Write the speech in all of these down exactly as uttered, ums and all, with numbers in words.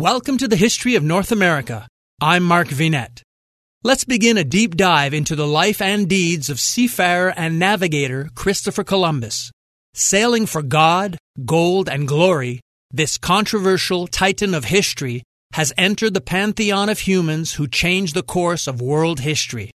Welcome to the History of North America. I'm Mark Vinette. Let's begin a deep dive into the life and deeds of seafarer and navigator Christopher Columbus. Sailing for God, gold, and glory, this controversial titan of history has entered the pantheon of humans who changed the course of world history.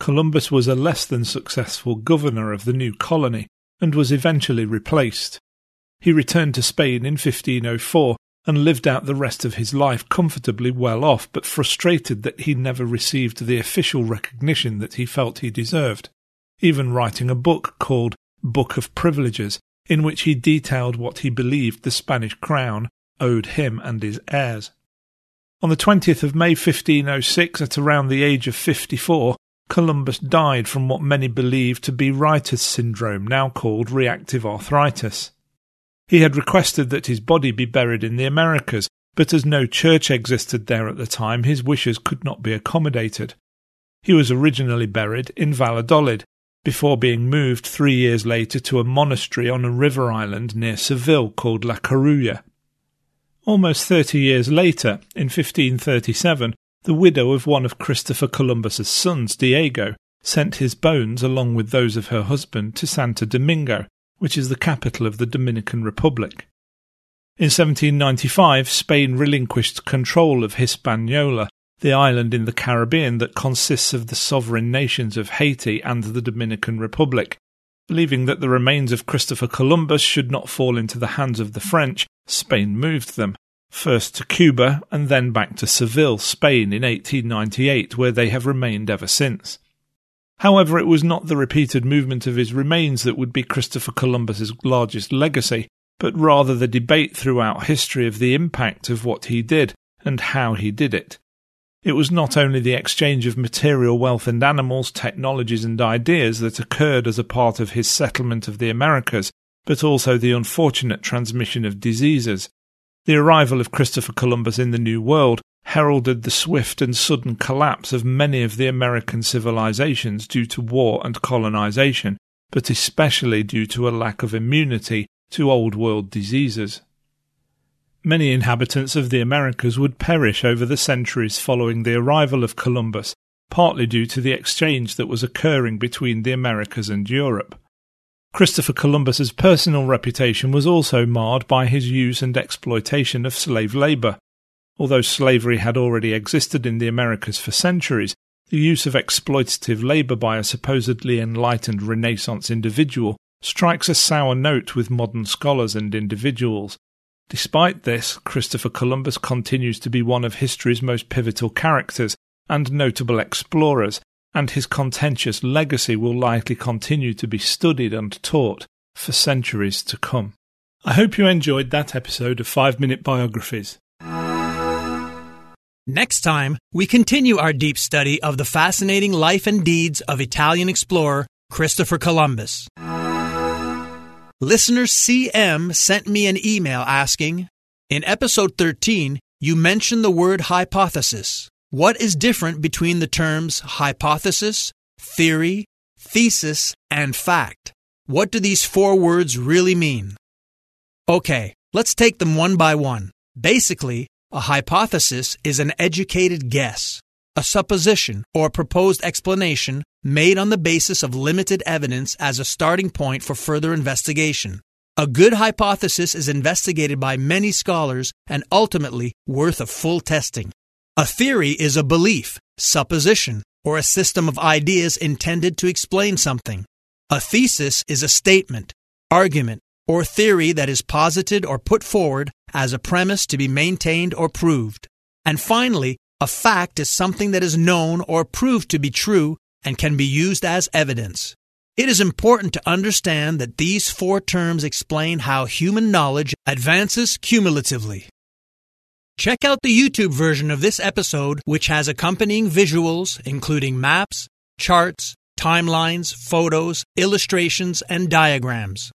Columbus was a less than successful governor of the new colony and was eventually replaced. He returned to Spain in fifteen oh four and lived out the rest of his life comfortably well off, but frustrated that he never received the official recognition that he felt he deserved, even writing a book called Book of Privileges, in which he detailed what he believed the Spanish crown owed him and his heirs. On the twentieth of May fifteen oh six, at around the age of fifty-four, Columbus died from what many believed to be Rita's syndrome, now called reactive arthritis. He had requested that his body be buried in the Americas, but as no church existed there at the time, his wishes could not be accommodated. He was originally buried in Valladolid, before being moved three years later to a monastery on a river island near Seville called La Carulla. Almost thirty years later, in fifteen thirty-seven, the widow of one of Christopher Columbus's sons, Diego, sent his bones along with those of her husband to Santo Domingo, which is the capital of the Dominican Republic. In seventeen ninety-five, Spain relinquished control of Hispaniola, the island in the Caribbean that consists of the sovereign nations of Haiti and the Dominican Republic. Believing that the remains of Christopher Columbus should not fall into the hands of the French, Spain moved them, first to Cuba and then back to Seville, Spain, in eighteen ninety-eight, where they have remained ever since. However, it was not the repeated movement of his remains that would be Christopher Columbus's largest legacy, but rather the debate throughout history of the impact of what he did and how he did it. It was not only the exchange of material wealth and animals, technologies and ideas that occurred as a part of his settlement of the Americas, but also the unfortunate transmission of diseases. The arrival of Christopher Columbus in the New World heralded the swift and sudden collapse of many of the American civilizations due to war and colonization, but especially due to a lack of immunity to Old World diseases. Many inhabitants of the Americas would perish over the centuries following the arrival of Columbus, partly due to the exchange that was occurring between the Americas and Europe. Christopher Columbus's personal reputation was also marred by his use and exploitation of slave labour. Although slavery had already existed in the Americas for centuries, the use of exploitative labour by a supposedly enlightened Renaissance individual strikes a sour note with modern scholars and individuals. Despite this, Christopher Columbus continues to be one of history's most pivotal characters and notable explorers, and his contentious legacy will likely continue to be studied and taught for centuries to come. I hope you enjoyed that episode of Five Minute Biographies. Next time, we continue our deep study of the fascinating life and deeds of Italian explorer Christopher Columbus. Listener C M sent me an email asking, in episode thirteen, you mentioned the word hypothesis. What is different between the terms hypothesis, theory, thesis, and fact? What do these four words really mean? Okay, let's take them one by one. Basically, a hypothesis is an educated guess, a supposition or proposed explanation made on the basis of limited evidence as a starting point for further investigation. A good hypothesis is investigated by many scholars and ultimately worth of full testing. A theory is a belief, supposition, or a system of ideas intended to explain something. A thesis is a statement, argument, or theory that is posited or put forward as a premise to be maintained or proved. And finally, a fact is something that is known or proved to be true and can be used as evidence. It is important to understand that these four terms explain how human knowledge advances cumulatively. Check out the YouTube version of this episode, which has accompanying visuals, including maps, charts, timelines, photos, illustrations, and diagrams.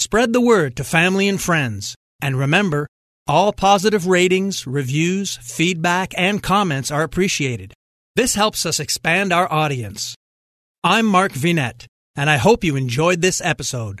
Spread the word to family and friends. And remember, all positive ratings, reviews, feedback, and comments are appreciated. This helps us expand our audience. I'm Mark Vinette, and I hope you enjoyed this episode.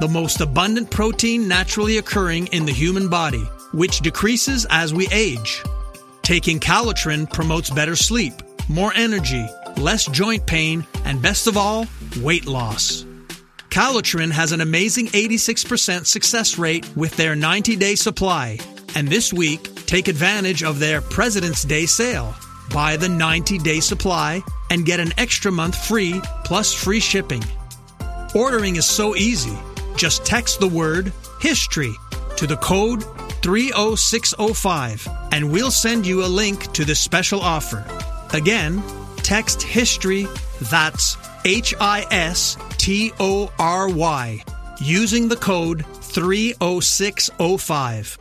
the most abundant protein naturally occurring in the human body, which decreases as we age. Taking Calotrin promotes better sleep, more energy, less joint pain, and best of all, weight loss. Calotrin has an amazing eighty-six percent success rate with their ninety-day supply, and this week, take advantage of their President's Day sale. Buy the ninety-day supply and get an extra month free, plus free shipping. Ordering is so easy. Just text the word HISTORY to the code three oh six oh five, and we'll send you a link to this special offer. Again, text HISTORY, that's H I S T O R Y, using the code three oh six oh five.